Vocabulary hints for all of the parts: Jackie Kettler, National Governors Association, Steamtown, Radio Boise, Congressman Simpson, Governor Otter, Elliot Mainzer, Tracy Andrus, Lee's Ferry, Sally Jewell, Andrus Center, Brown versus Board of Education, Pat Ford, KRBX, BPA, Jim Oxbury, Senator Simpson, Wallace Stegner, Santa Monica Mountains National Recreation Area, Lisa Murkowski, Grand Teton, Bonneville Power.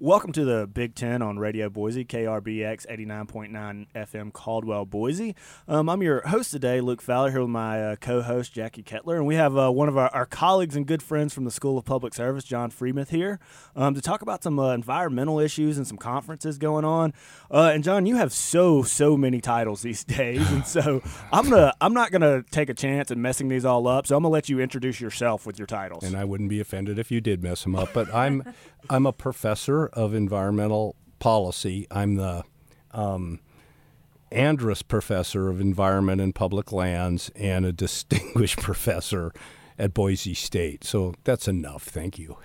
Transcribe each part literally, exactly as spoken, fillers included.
Welcome to the Big Ten on Radio Boise, K R B X eighty-nine point nine F M, Caldwell, Boise. Um, I'm your host today, Luke Fowler, here with my uh, co-host, Jackie Kettler. And we have uh, one of our, our colleagues and good friends from the School of Public Service, John Freemuth, here um, to talk about some uh, environmental issues and some conferences going on. Uh, and, John, you have so, so many titles these days. And so I'm gonna, I'm not going to take a chance at messing these all up, so I'm going to let you introduce yourself with your titles. And I wouldn't be offended if you did mess them up. But I'm, I'm a professor of environmental policy. I'm the um, Andrus Professor of Environment and Public Lands and a distinguished professor at Boise State. So that's enough. Thank you.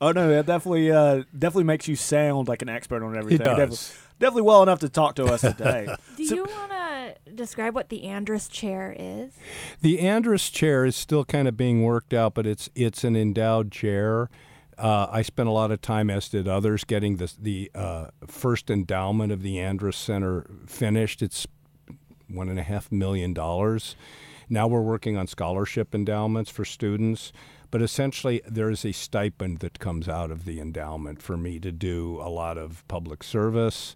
Oh, no, that definitely uh, definitely makes you sound like an expert on everything. It does. Definitely, definitely well enough to talk to us today. Do so, you want to describe what the Andrus Chair is? The Andrus Chair is still kind of being worked out, but it's it's an endowed chair. Uh, I spent a lot of time, as did others, getting this, the uh, first endowment of the Andrus Center finished. It's one and a half million dollars. Now we're working on scholarship endowments for students. But essentially, there is a stipend that comes out of the endowment for me to do a lot of public service,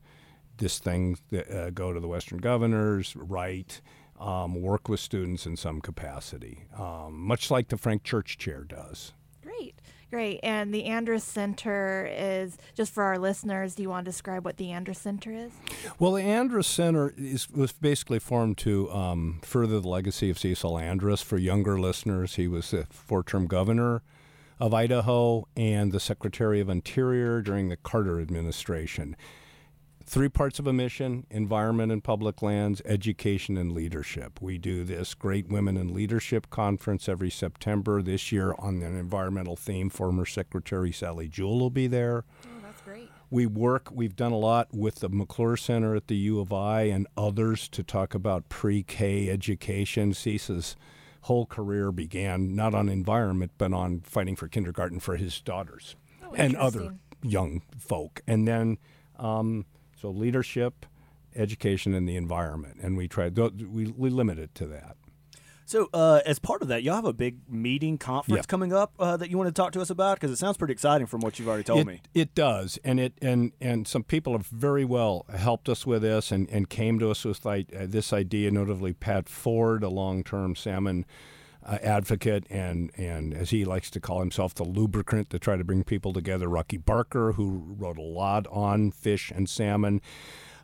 this thing, uh, go to the Western Governors, write, um, work with students in some capacity, um, much like the Frank Church Chair does. Great. Great. And the Andrus Center is, just for our listeners, do you want to describe what the Andrus Center is? Well, the Andrus Center is, was basically formed to um, further the legacy of Cecil Andrus. For younger listeners, he was the four-term governor of Idaho and the Secretary of Interior during the Carter administration. Three parts of a mission: environment and public lands, education and leadership. We do this great Women in Leadership Conference every September. This year on an environmental theme, former Secretary Sally Jewell will be there. Oh, that's great. We work, we've done a lot with the McClure Center at the U of I and others to talk about pre-K education. Cesa's whole career began not on environment, but on fighting for kindergarten for his daughters oh, and other young folk. And then... Um, So leadership, education, and the environment, and we tried we we limit it to that. So uh, as part of that, y'all have a big meeting conference yep. coming up uh, that you want to talk to us about, because it sounds pretty exciting from what you've already told it, me. It does, and it and and some people have very well helped us with this and, and came to us with like, uh, this idea, notably Pat Ford, a long-term salmon Uh, advocate and, and, as he likes to call himself, the lubricant to try to bring people together. Rocky Barker, who wrote a lot on fish and salmon.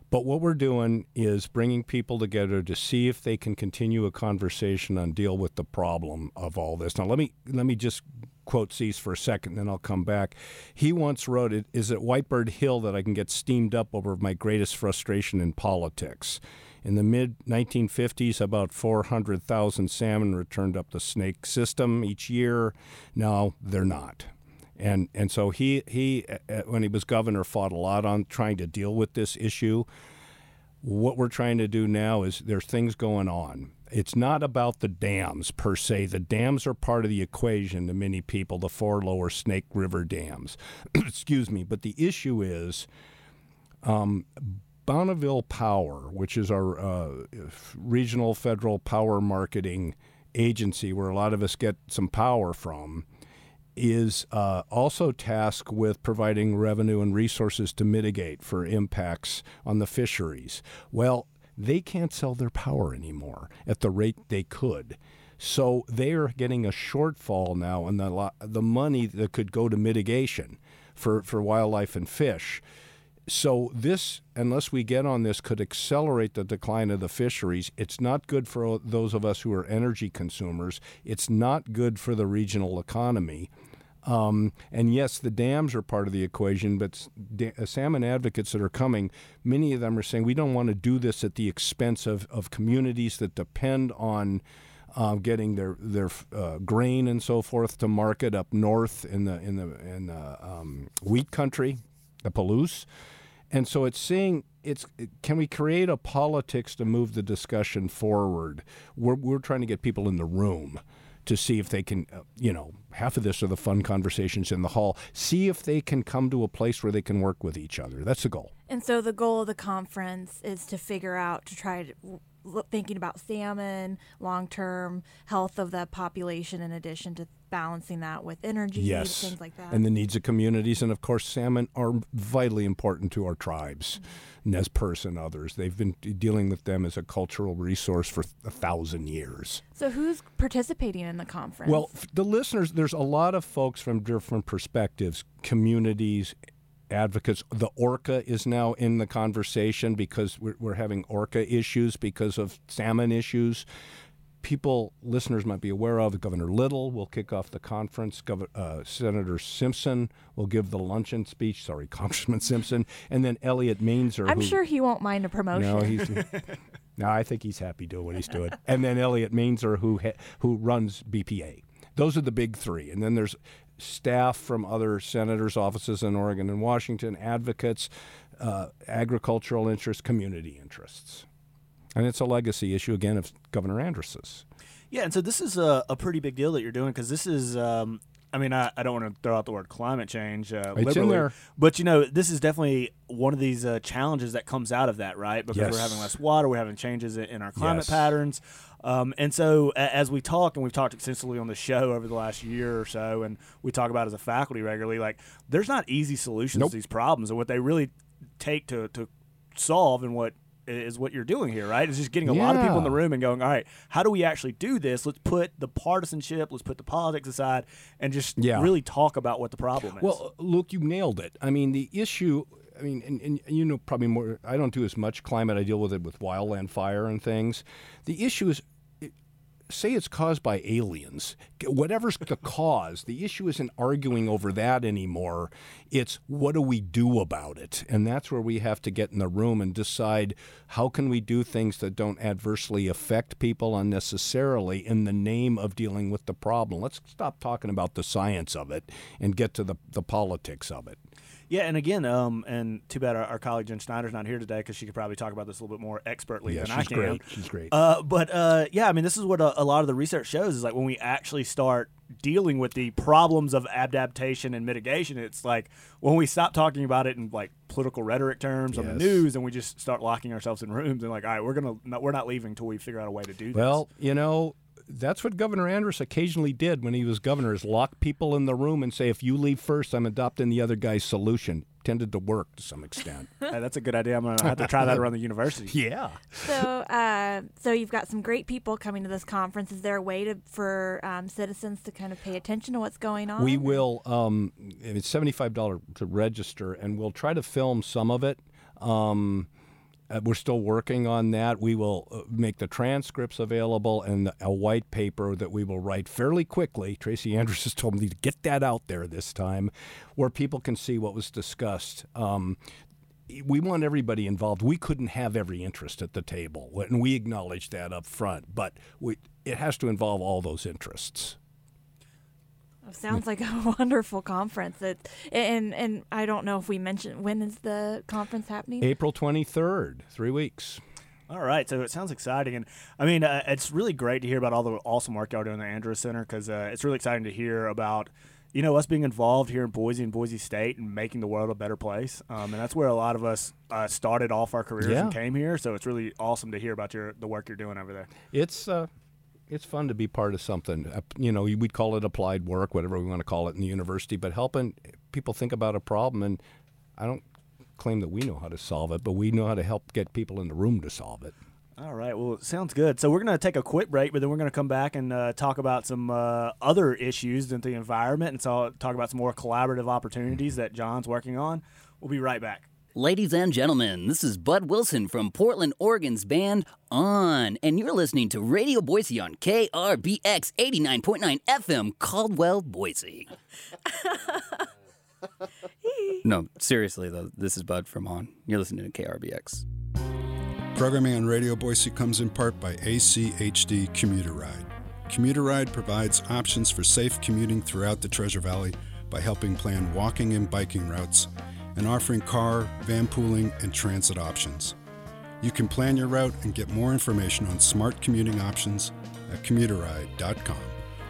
But what we're doing is bringing people together to see if they can continue a conversation and deal with the problem of all this. Now, let me let me just quote Cease for a second, then I'll come back. He once wrote, "It is at Whitebird Hill that I can get steamed up over my greatest frustration in politics." In the mid nineteen fifties, about four hundred thousand salmon returned up the snake system each year. Now they're not. And and so he, he, when he was governor, fought a lot on trying to deal with this issue. What we're trying to do now is there's things going on. It's not about the dams per se. The dams are part of the equation to many people, the four lower Snake River dams. Excuse me. But the issue is... Um, Bonneville Power, which is our uh, regional federal power marketing agency where a lot of us get some power from, is uh, also tasked with providing revenue and resources to mitigate for impacts on the fisheries. Well, they can't sell their power anymore at the rate they could. So they are getting a shortfall now in the, lo- the money that could go to mitigation for, for wildlife and fish. So this, unless we get on this, could accelerate the decline of the fisheries. It's not good for those of us who are energy consumers. It's not good for the regional economy. Um, and yes, the dams are part of the equation, but da- salmon advocates that are coming, many of them are saying we don't want to do this at the expense of, of communities that depend on uh, getting their their uh, grain and so forth to market up north in the in the in the um, wheat country, the Palouse. And so it's seeing, it's can we create a politics to move the discussion forward? We're we're trying to get people in the room to see if they can, you know, half of this are the fun conversations in the hall, see if they can come to a place where they can work with each other. That's the goal. And so the goal of the conference is to figure out, to try to, thinking about salmon, long-term health of the population in addition to balancing that with energy, yes. things like that. And the needs of communities. And, of course, salmon are vitally important to our tribes, mm-hmm. Nez Perce and others. They've been dealing with them as a cultural resource for a thousand years. So who's participating in the conference? Well, the listeners, there's a lot of folks from different perspectives, communities, advocates. The orca is now in the conversation because we're, we're having orca issues because of salmon issues. People, listeners might be aware of, Governor Little will kick off the conference. Gov- uh, Senator Simpson will give the luncheon speech. Sorry, Congressman Simpson. And then Elliot Mainzer. I'm who, sure he won't mind a promotion. No, he's, no, I think he's happy doing what he's doing. And then Elliot Mainzer, who, ha- who runs B P A. Those are the big three. And then there's staff from other senators' offices in Oregon and Washington, advocates, uh, agricultural interests, community interests. And it's a legacy issue, again, of Governor Andrus's. Yeah, and so this is a, a pretty big deal that you're doing because this is, um, I mean, I, I don't want to throw out the word climate change uh, it's liberally. In there. But, you know, this is definitely one of these uh, challenges that comes out of that, right? Because yes. we're having less water, we're having changes in, in our climate yes. patterns. Um, and so a, as we talk, and we've talked extensively on the show over the last year or so, and we talk about as a faculty regularly, like there's not easy solutions nope. to these problems. And what they really take to, to solve and what is what you're doing here, right? It's just getting a yeah. lot of people in the room and going, all right, how do we actually do this? Let's put the partisanship, let's put the politics aside, and just yeah. really talk about what the problem is. Well, Luke, you nailed it. I mean, the issue, I mean, and, and you know probably more, I don't do as much climate. I deal with it with wildland fire and things. The issue is, say it's caused by aliens. Whatever's the cause, the issue isn't arguing over that anymore. It's what do we do about it? And that's where we have to get in the room and decide how can we do things that don't adversely affect people unnecessarily in the name of dealing with the problem. Let's stop talking about the science of it and get to the, the politics of it. Yeah, and again, um, and too bad our, our colleague Jen Schneider's not here today because she could probably talk about this a little bit more expertly yeah, than I can. Yeah, she's great. She's great. Uh, but, uh, yeah, I mean, this is what a, a lot of the research shows is like when we actually start dealing with the problems of adaptation and mitigation, it's like when we stop talking about it in like political rhetoric terms yes. on the news and we just start locking ourselves in rooms and like, all right, we're gonna, no, we're not leaving until we figure out a way to do this. Well, you know, that's what Governor Andrus occasionally did when he was governor, is lock people in the room and say, if you leave first, I'm adopting the other guy's solution. Tended to work to some extent. Hey, that's a good idea. I'm going to have to try that around the university. Yeah. So uh, so you've got some great people coming to this conference. Is there a way to, for um, citizens to kind of pay attention to what's going on? We will. Um, it's seventy-five dollars to register, and we'll try to film some of it. Um Uh, we're still working on that. We will uh, make the transcripts available and the, a white paper that we will write fairly quickly. Tracy Andrus has told me to get that out there this time, where people can see what was discussed. Um, we want everybody involved. We couldn't have every interest at the table, and we acknowledge that up front, but we, it has to involve all those interests. It sounds like a wonderful conference. It, and and I don't know if we mentioned, when is the conference happening? April twenty-third, three weeks. All right, so it sounds exciting. And, I mean, uh, it's really great to hear about all the awesome work y'all doing at the Andrus Center because uh, it's really exciting to hear about, you know, us being involved here in Boise and Boise State and making the world a better place. Um, and that's where a lot of us uh, started off our careers yeah. and came here. So it's really awesome to hear about your the work you're doing over there. It's uh It's fun to be part of something. You know, we'd call it applied work, whatever we want to call it in the university, but helping people think about a problem. And I don't claim that we know how to solve it, but we know how to help get people in the room to solve it. All right. Well, it sounds good. So we're going to take a quick break, but then we're going to come back and uh, talk about some uh, other issues in the environment and so talk about some more collaborative opportunities that John's working on. We'll be right back. Ladies and gentlemen, this is Bud Wilson from Portland, Oregon's band On, and you're listening to Radio Boise on K R B X eighty-nine point nine F M, Caldwell, Boise. No, seriously, though, this is Bud from On. You're listening to K R B X. Programming on Radio Boise comes in part by A C H D Commuter Ride. Commuter Ride provides options for safe commuting throughout the Treasure Valley by helping plan walking and biking routes, and offering car, van pooling, and transit options. You can plan your route and get more information on smart commuting options at commuter ride dot com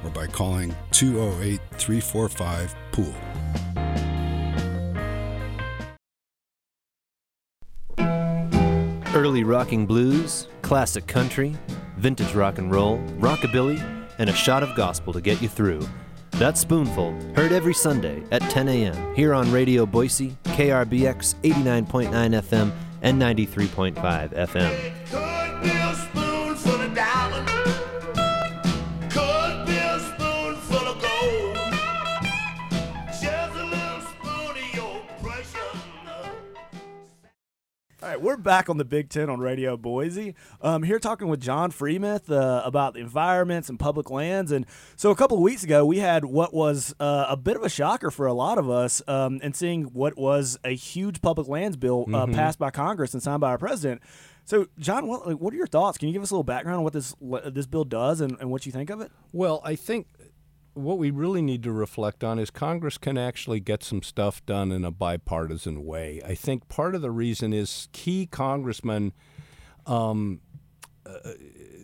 or by calling two oh eight, three four five, P O O L. Early rocking blues, classic country, vintage rock and roll, rockabilly, and a shot of gospel to get you through. That's Spoonful, heard every Sunday at ten a.m. here on Radio Boise, K R B X eighty-nine point nine F M and ninety-three point five F M. Could be a spoonful of dollars. Could be a spoonful of gold. Just a little spoon of your precious love. All right, we're back on the Big Ten on Radio Boise. Um, here talking with John Freemuth uh, about the environments and public lands. And so a couple of weeks ago, we had what was uh, a bit of a shocker for a lot of us, um, and seeing what was a huge public lands bill uh, mm-hmm. passed by Congress and signed by our president. So, John, what, like, what are your thoughts? Can you give us a little background on what this this bill does and, and what you think of it? Well, I think what we really need to reflect on is Congress can actually get some stuff done in a bipartisan way. I think part of the reason is key congressmen um, uh,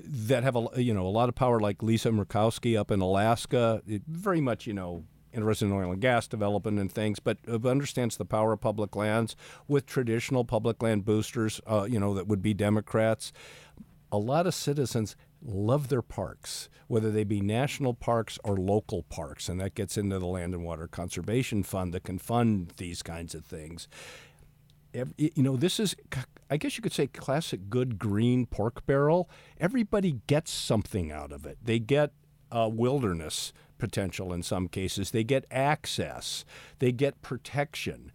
that have a you know a lot of power, like Lisa Murkowski up in Alaska, it very much you know interested in oil and gas development and things, but understands the power of public lands with traditional public land boosters. Uh, you know that would be Democrats. A lot of citizens love their parks, whether they be national parks or local parks, and that gets into the Land and Water Conservation Fund that can fund these kinds of things. You know, this is, I guess you could say, classic good green pork barrel. Everybody gets something out of it. They get uh, wilderness potential in some cases. They get access. They get protection.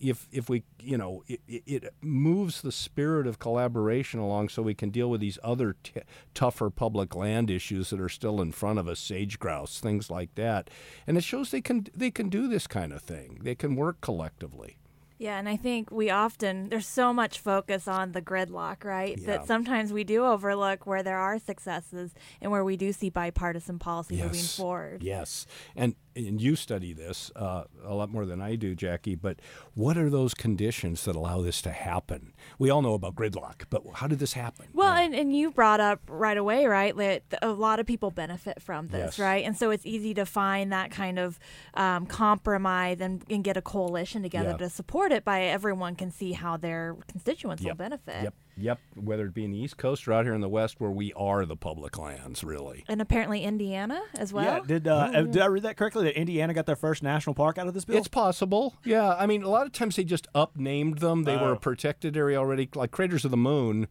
If if we, you know, it, it moves the spirit of collaboration along so we can deal with these other t- tougher public land issues that are still in front of us, sage grouse, things like that. And it shows they can they can do this kind of thing. They can work collectively. Yeah, and I think we often, there's so much focus on the gridlock, right, yeah. that sometimes we do overlook where there are successes and where we do see bipartisan policy yes. moving forward. Yes, and and you study this uh, a lot more than I do, Jackie, but what are those conditions that allow this to happen? We all know about gridlock, but how did this happen? Well, yeah. and, and you brought up right away, right, that a lot of people benefit from this, yes. right? And so it's easy to find that kind of um, compromise and, and get a coalition together yeah. to support it by everyone can see how their constituents yep. will benefit. Yep, yep. Whether it be in the East Coast or out here in the West, where we are the public lands, really. And apparently Indiana as well. Yeah. Did uh, mm-hmm. did I read that correctly? That Indiana got their first national park out of this bill? It's possible. Yeah. I mean, a lot of times they just up named them. They oh. were a protected area already, like Craters of the Moon.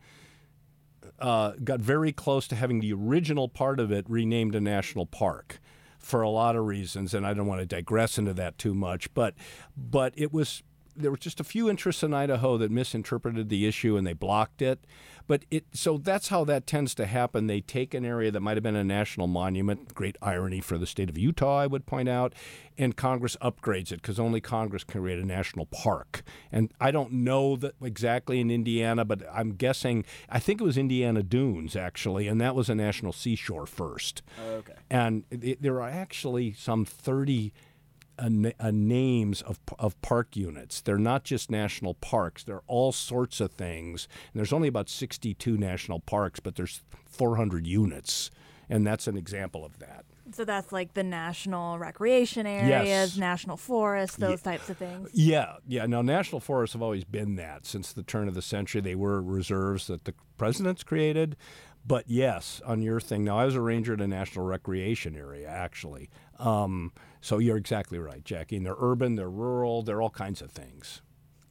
Uh, got very close to having the original part of it renamed a national park, for a lot of reasons, and I don't want to digress into that too much. But but it was. There were just a few interests in Idaho that misinterpreted the issue and they blocked it. But it so that's how that tends to happen. They take an area that might have been a national monument, great irony for the state of Utah, I would point out, and Congress upgrades it because only Congress can create a national park. And I don't know that exactly in Indiana, but I'm guessing, I think it was Indiana Dunes, actually, and that was a national seashore first. Oh, okay. And it, there are actually some thirty A, a names of of park units. They're not just national parks. They're all sorts of things. And there's only about sixty-two national parks, but there's four hundred units, and that's an example of that. So that's like the national recreation areas, yes. national forests, those yeah. types of things? Yeah. yeah. Now, national forests have always been that. Since the turn of the century, they were reserves that the presidents created. But yes, on your thing, now I was a ranger at a national recreation area, actually. Um, so you're exactly right, Jackie. And they're urban, they're rural, they're all kinds of things.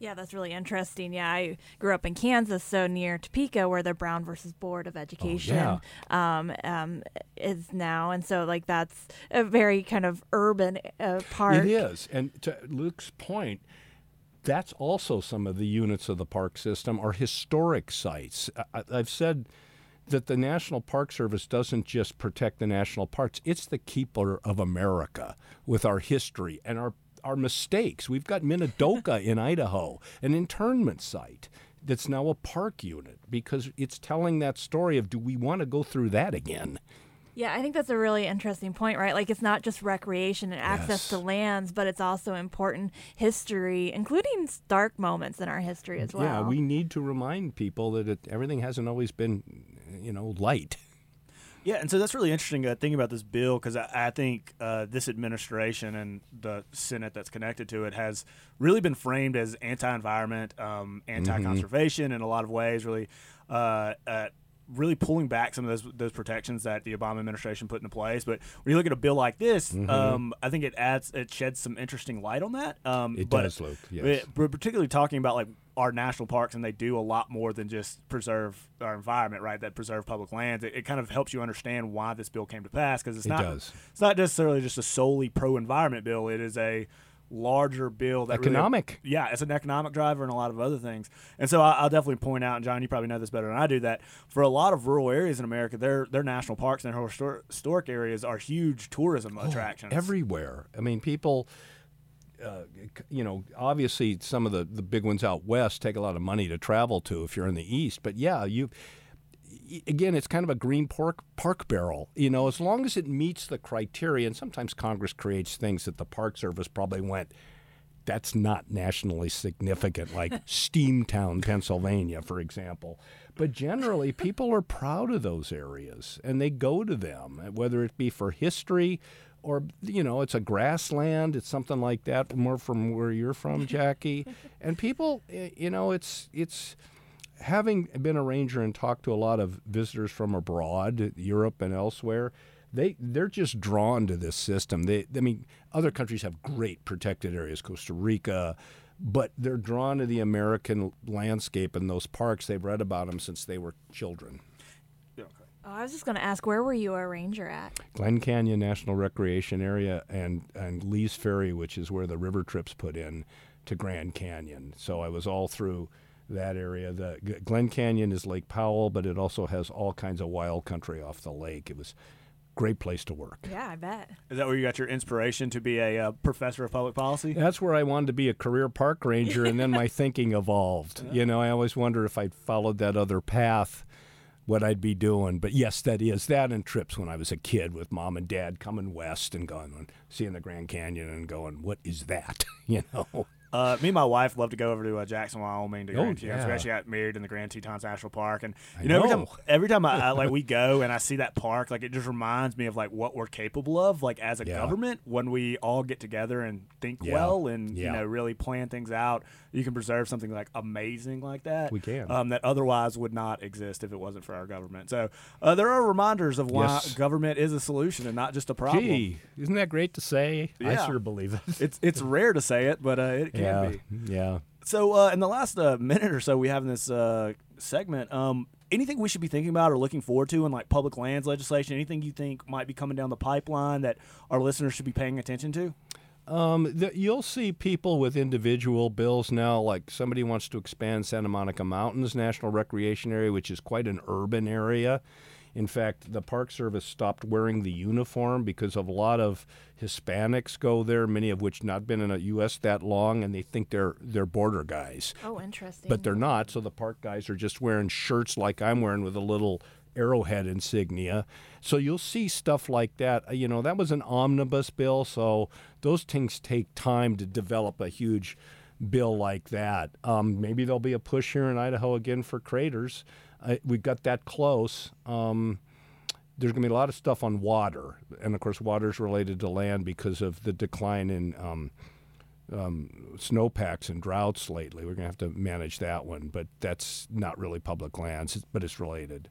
Yeah, that's really interesting. Yeah, I grew up in Kansas, so near Topeka, where the Brown versus Board of Education oh, yeah. um, um, is now. And so, like, that's a very kind of urban uh, park. It is. And to Luke's point, that's also some of the units of the park system are historic sites. I, I've said that the National Park Service doesn't just protect the national parks. It's the keeper of America with our history and our, our mistakes. We've got Minidoka in Idaho, an internment site that's now a park unit because it's telling that story of, do we want to go through that again? Yeah, I think that's a really interesting point, right? Like, it's not just recreation and access yes. to lands, but it's also important history, including stark moments in our history as well. Yeah, we need to remind people that it, everything hasn't always been, you know, light. Yeah, and so that's really interesting uh, thinking about this bill, because I, I think uh, this administration and the Senate that's connected to it has really been framed as anti-environment, um, anti-conservation mm-hmm. in a lot of ways, really. Uh, uh, really pulling back some of those those protections that the Obama administration put into place. But when you look at a bill like this, mm-hmm. um, I think it adds it sheds some interesting light on that. Um, it but does, Luke. Yes, we're particularly talking about like our national parks, and they do a lot more than just preserve our environment, right? That preserve public lands. It, it kind of helps you understand why this bill came to pass, because it's it not does. it's not necessarily just a solely pro-environment bill. It is a larger bill that economic really, yeah it's an economic driver and a lot of other things. And so I, I'll definitely point out, and John, you probably know this better than I do, that for a lot of rural areas in America, their their national parks and their historic areas are huge tourism oh, attractions everywhere. I mean, people uh, you know obviously some of the the big ones out west take a lot of money to travel to if you're in the east, but yeah you again, it's kind of a green pork park barrel, you know, as long as it meets the criteria. And sometimes Congress creates things that the Park Service probably went, that's not nationally significant, like Steamtown, Pennsylvania, for example. But generally, people are proud of those areas and they go to them, whether it be for history or, you know, it's a grassland, it's something like that, more from where you're from, Jackie. And people, you know, it's it's... having been a ranger and talked to a lot of visitors from abroad, Europe and elsewhere, they, they're just drawn to this system. They, I mean, other countries have great protected areas, Costa Rica, but they're drawn to the American landscape and those parks. They've read about them since they were children. Oh, I was just going to ask, where were you a ranger at? Glen Canyon National Recreation Area and, and Lee's Ferry, which is where the river trips put in to Grand Canyon. So I was all through that area. The Glen Canyon is Lake Powell, but it also has all kinds of wild country off the lake. It was a great place to work. Yeah, I bet. Is that where you got your inspiration to be a uh, professor of public policy? That's where I wanted to be a career park ranger, and then my thinking evolved. Yeah. You know, I always wonder if I'd followed that other path, what I'd be doing. But yes, that is that and trips when I was a kid with mom and dad coming west and going and seeing the Grand Canyon and going, what is that? You know? Uh, me and my wife love to go over to uh, Jackson, Wyoming, to oh, Grand Teton. Yeah. We actually got married in the Grand Teton National Park, and you know, know every time, every time I, I, like we go and I see that park, like it just reminds me of like what we're capable of, like as a yeah. government, when we all get together and think yeah. well and yeah. you know really plan things out, you can preserve something like amazing like that. We can um, that otherwise would not exist if it wasn't for our government. So uh, there are reminders of why yes. government is a solution and not just a problem. Gee, isn't that great to say? Yeah. I sure believe it. It's it's rare to say it, but uh, it. Yeah, yeah. So uh, in the last uh, minute or so we have in this uh, segment, um, anything we should be thinking about or looking forward to in like public lands legislation, anything you think might be coming down the pipeline that our listeners should be paying attention to? Um, the, you'll see people with individual bills now, like somebody wants to expand Santa Monica Mountains National Recreation Area, which is quite an urban area. In fact, the Park Service stopped wearing the uniform because of a lot of Hispanics go there, many of which not been in the U S that long, and they think they're they're border guys. Oh, interesting. But they're not, so the park guys are just wearing shirts like I'm wearing with a little arrowhead insignia. So you'll see stuff like that. You know, that was an omnibus bill, so those things take time to develop a huge bill like that. Um, maybe there'll be a push here in Idaho again for Craters. Uh, we got that close. Um, there's going to be a lot of stuff on water. And, of course, water is related to land because of the decline in um, um, snowpacks and droughts lately. We're going to have to manage that one. But that's not really public lands, but it's related.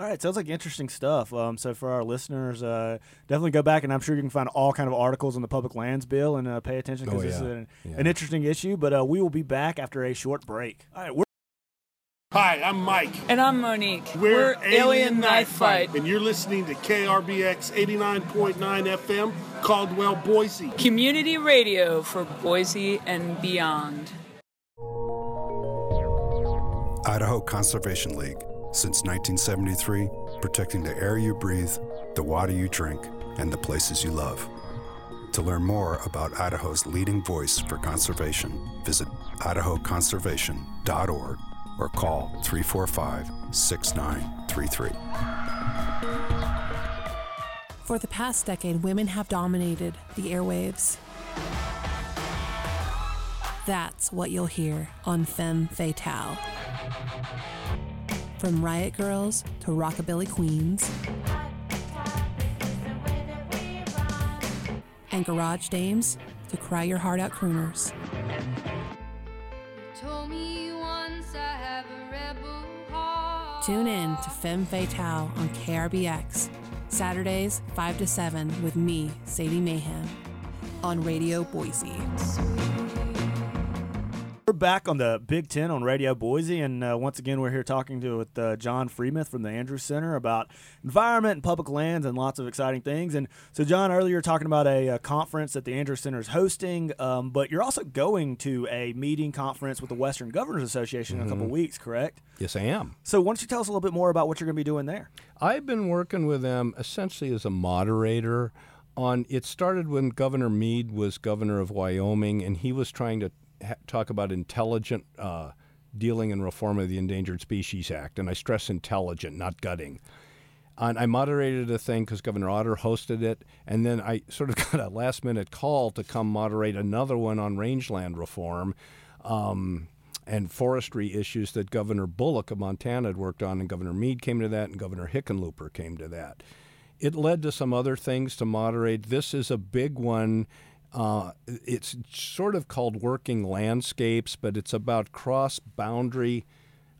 All right. Sounds like interesting stuff. Um, so for our listeners, uh, definitely go back, and I'm sure you can find all kind of articles on the public lands bill and uh, pay attention because oh, yeah. this is an, yeah. an interesting issue. But uh, we will be back after a short break. All right. We're Hi, I'm Mike. And I'm Monique. We're, We're Alien, Alien Knife Fight. Fight. And you're listening to K R B X eighty-nine point nine F M, Caldwell, Boise. Community radio for Boise and beyond. Idaho Conservation League. Since nineteen seventy-three, protecting the air you breathe, the water you drink, and the places you love. To learn more about Idaho's leading voice for conservation, visit idaho conservation dot org. or call three four five, six nine three three. For the past decade, women have dominated the airwaves. That's what you'll hear on Femme Fatale. From Riot Girls to Rockabilly Queens and Garage Dames to Cry Your Heart Out Crooners. Tune in to Femme Fatale on K R B X, Saturdays five to seven with me, Sadie Mayhem, on Radio Boise. We're back on the Big Ten on Radio Boise, and uh, once again we're here talking to with uh, John Freemuth from the Andrus Center about environment and public lands and lots of exciting things. And so, John, earlier you were talking about a, a conference that the Andrus Center is hosting, um, but you're also going to a meeting conference with the Western Governors Association mm-hmm. in a couple of weeks, correct? Yes, I am. So why don't you tell us a little bit more about what you're going to be doing there? I've been working with them essentially as a moderator. On it started when Governor Mead was governor of Wyoming, and he was trying to talk about intelligent uh, dealing and reform of the Endangered Species Act, and I stress intelligent, not gutting. And I moderated a thing because Governor Otter hosted it, and then I sort of got a last-minute call to come moderate another one on rangeland reform um, and forestry issues that Governor Bullock of Montana had worked on, and Governor Mead came to that, and Governor Hickenlooper came to that. It led to some other things to moderate. This is a big one. Uh, it's sort of called Working Landscapes, but it's about cross-boundary,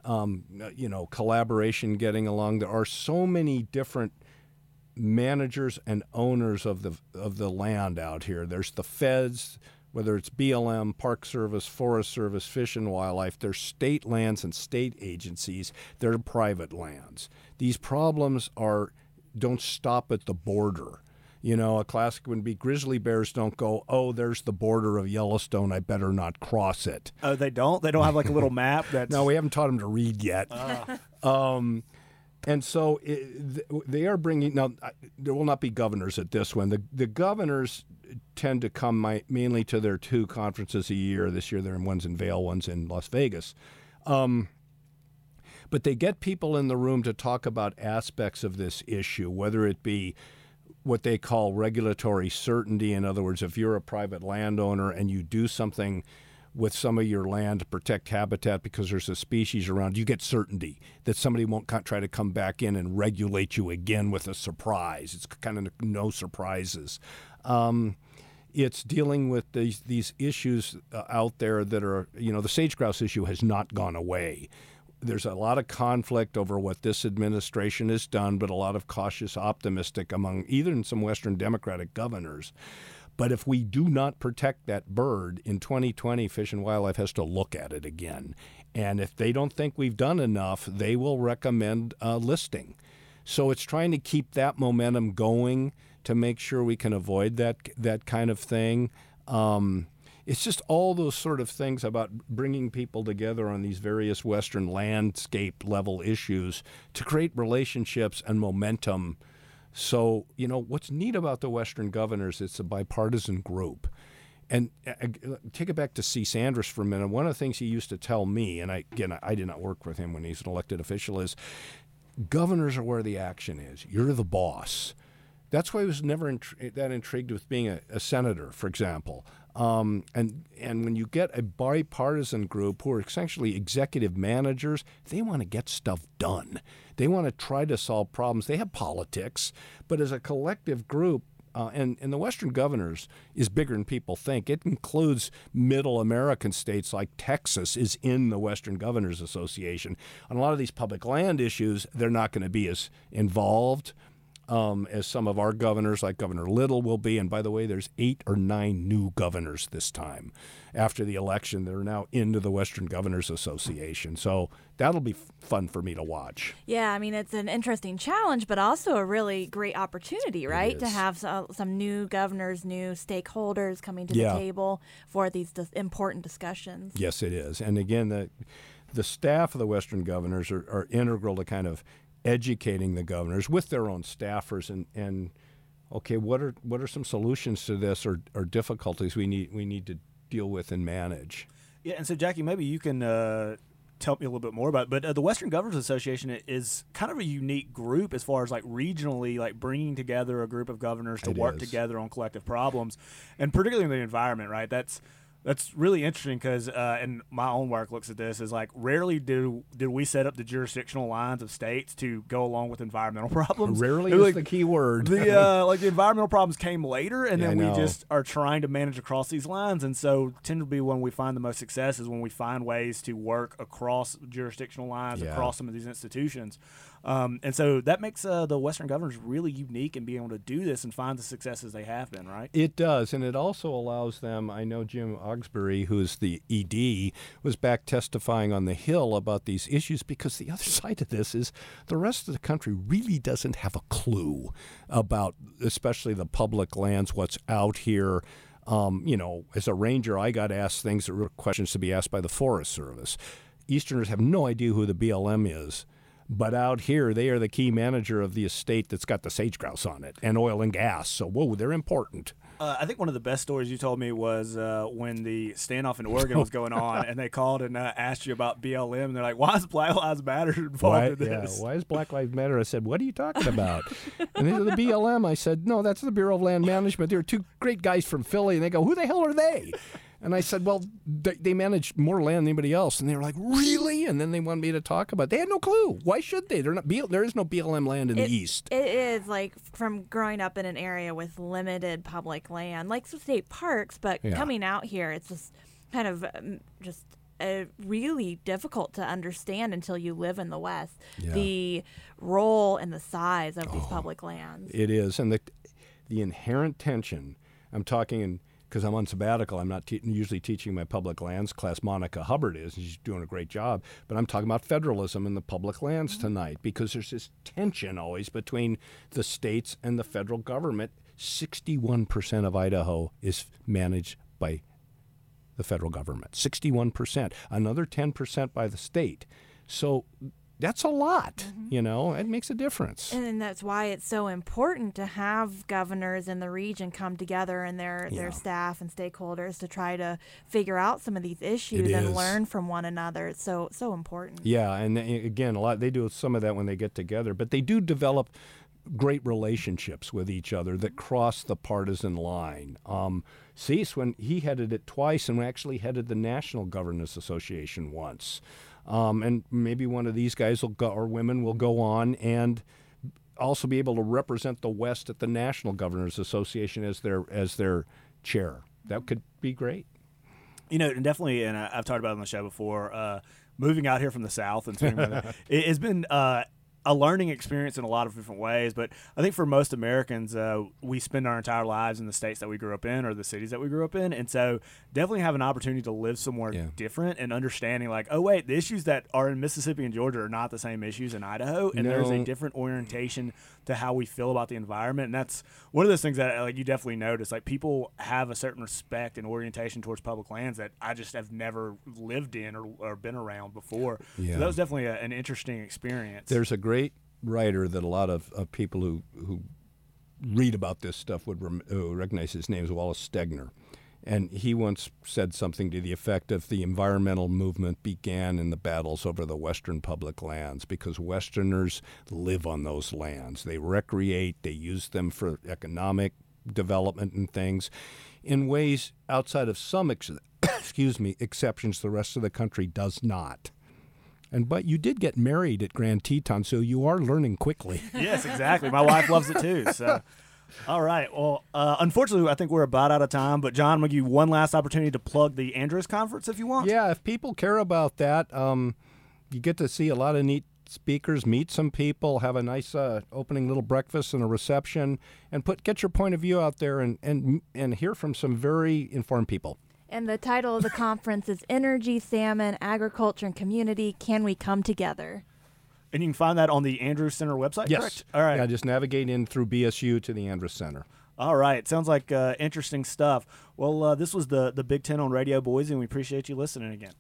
um, you know, collaboration, getting along. There are so many different managers and owners of the of the land out here. There's the feds, whether it's B L M, Park Service, Forest Service, Fish and Wildlife. There's state lands and state agencies. There are private lands. These problems are don't stop at the border. You know, a classic would be grizzly bears don't go, oh, there's the border of Yellowstone. I better not cross it. Oh, they don't? They don't have like a little map? That's... No, we haven't taught them to read yet. Uh. Um, and so it, they are bringing, now, I, there will not be governors at this one. The, the governors tend to come my, mainly to their two conferences a year. This year they're in one's in Vail, one's in Las Vegas. Um But they get people in the room to talk about aspects of this issue, whether it be what they call regulatory certainty. In other words, if you're a private landowner and you do something with some of your land to protect habitat because there's a species around, you get certainty that somebody won't try to come back in and regulate you again with a surprise. It's kind of no surprises. Um, it's dealing with these, these issues out there that are, you know, the sage grouse issue has not gone away. There's a lot of conflict over what this administration has done, but a lot of cautious optimistic among even some Western Democratic governors. But if we do not protect that bird, in twenty twenty, Fish and Wildlife has to look at it again. And if they don't think we've done enough, they will recommend uh, listing. So it's trying to keep that momentum going to make sure we can avoid that that kind of thing. Um, It's just all those sort of things about bringing people together on these various Western landscape level issues to create relationships and momentum. So, you know, what's neat about the Western Governors, it's a bipartisan group. And uh, take it back to Cecil Andrus for a minute. One of the things he used to tell me, and I, again, I did not work with him when he's an elected official, is governors are where the action is. You're the boss. That's why I was never intri- that intrigued with being a, a senator, for example. Um, and and when you get a bipartisan group who are essentially executive managers, they want to get stuff done. They want to try to solve problems. They have politics, but as a collective group, uh, and, and the Western Governors is bigger than people think. It includes middle American states like Texas is in the Western Governors Association. On a lot of these public land issues, they're not going to be as involved Um, as some of our governors, like Governor Little, will be. And by the way, there's eight or nine new governors this time after the election that are now into the Western Governors Association. So that'll be fun for me to watch. Yeah, I mean, it's an interesting challenge, but also a really great opportunity, right? To have some new governors, new stakeholders coming to yeah. the table for these important discussions. Yes, it is. And again, the, the staff of the Western Governors are, are integral to kind of educating the governors with their own staffers and, and okay, what are what are some solutions to this or, or difficulties we need we need to deal with and manage? Yeah, and so Jackie, maybe you can uh, tell me a little bit more about it. But uh, the Western Governors Association is kind of a unique group as far as like regionally, like bringing together a group of governors to it work is. together on collective problems, and particularly in the environment, right? That's That's really interesting because, uh, and my own work looks at this, is like rarely do did we set up the jurisdictional lines of states to go along with environmental problems. Rarely is like, the key word. The uh, like the environmental problems came later, and yeah, then we just are trying to manage across these lines. And so tend to be when we find the most success is when we find ways to work across jurisdictional lines, yeah. across some of these institutions. Um, and so that makes uh, the Western Governors really unique in being able to do this and find the successes they have been, right? It does, and it also allows them, I know Jim Oxbury, who's the E D, was back testifying on the Hill about these issues, because the other side of this is the rest of the country really doesn't have a clue about, especially the public lands, what's out here. Um, you know, as a ranger, I got asked things that were questions to be asked by the Forest Service. Easterners have no idea who the B L M is. But out here, they are the key manager of the estate that's got the sage grouse on it and oil and gas. So, whoa, they're important. Uh, I think one of the best stories you told me was uh, when the standoff in Oregon was going on, and they called and uh, asked you about B L M. And they're like, "Why is Black Lives Matter involved why, in this? Yeah, why is Black Lives Matter?" I said, "What are you talking about?" And then the B L M, I said, "No, that's the Bureau of Land Management. There are two great guys from Philly," and they go, "Who the hell are they?" And I said, "Well, they, they manage more land than anybody else." And they were like, "Really?" And then they wanted me to talk about it. They had no clue. Why should they? They're not. There is no B L M land in it, the East. It is like from growing up in an area with limited public land, like some state parks, but yeah. coming out here, it's just kind of um, just uh, really difficult to understand until you live in the West, yeah. the role and the size of oh, these public lands. It is. And the, the inherent tension, I'm talking in... because I'm on sabbatical, I'm not te- usually teaching my public lands class. Monica Hubbard is, and she's doing a great job. But I'm talking about federalism and the public lands mm-hmm. tonight, because there's this tension always between the states and the federal government. sixty-one percent of Idaho is managed by the federal government, sixty-one percent. Another ten percent by the state. So that's a lot, mm-hmm. you know, it makes a difference. And that's why it's so important to have governors in the region come together and their, yeah. their staff and stakeholders to try to figure out some of these issues it and is. learn from one another. It's so, so important. Yeah, and again, a lot they do some of that when they get together, but they do develop great relationships with each other that cross the partisan line. Um, Cease, when he headed it twice, and actually headed the National Governors Association once. Um, and maybe one of these guys will go, or women will go on and also be able to represent the West at the National Governors Association as their as their chair. That could be great. You know, and definitely, and I've talked about it on the show before, uh, moving out here from the South, and it, it's been uh, a learning experience in a lot of different ways. But I think for most Americans, uh, we spend our entire lives in the states that we grew up in or the cities that we grew up in. And so definitely have an opportunity to live somewhere yeah. different and understanding like, oh, wait, the issues that are in Mississippi and Georgia are not the same issues in Idaho. And no. there's a different orientation to how we feel about the environment. And that's one of those things that like you definitely notice. Like people have a certain respect and orientation towards public lands that I just have never lived in or, or been around before. Yeah. So that was definitely a, an interesting experience. There's a great writer that a lot of, of people who, who read about this stuff would rem- uh, recognize. His name is Wallace Stegner. And he once said something to the effect of the environmental movement began in the battles over the Western public lands because Westerners live on those lands. They recreate, they use them for economic development and things in ways outside of some ex- excuse me, exceptions the rest of the country does not. And but you did get married at Grand Teton, so you are learning quickly. Yes, exactly. My wife loves it too, so... All right. Well, uh, unfortunately, I think we're about out of time. But, John, I'm going to give you one last opportunity to plug the Andrus Conference if you want. Yeah, if people care about that, um, you get to see a lot of neat speakers, meet some people, have a nice uh, opening little breakfast and a reception, and put get your point of view out there and, and, and hear from some very informed people. And the title of the conference is Energy, Salmon, Agriculture, and Community. Can we come together? And you can find that on the Andrus Center website, yes. correct? All right. Yeah, just navigate in through B S U to the Andrus Center. All right. Sounds like uh, interesting stuff. Well, uh, this was the, the Big Ten on Radio Boise, and we appreciate you listening again.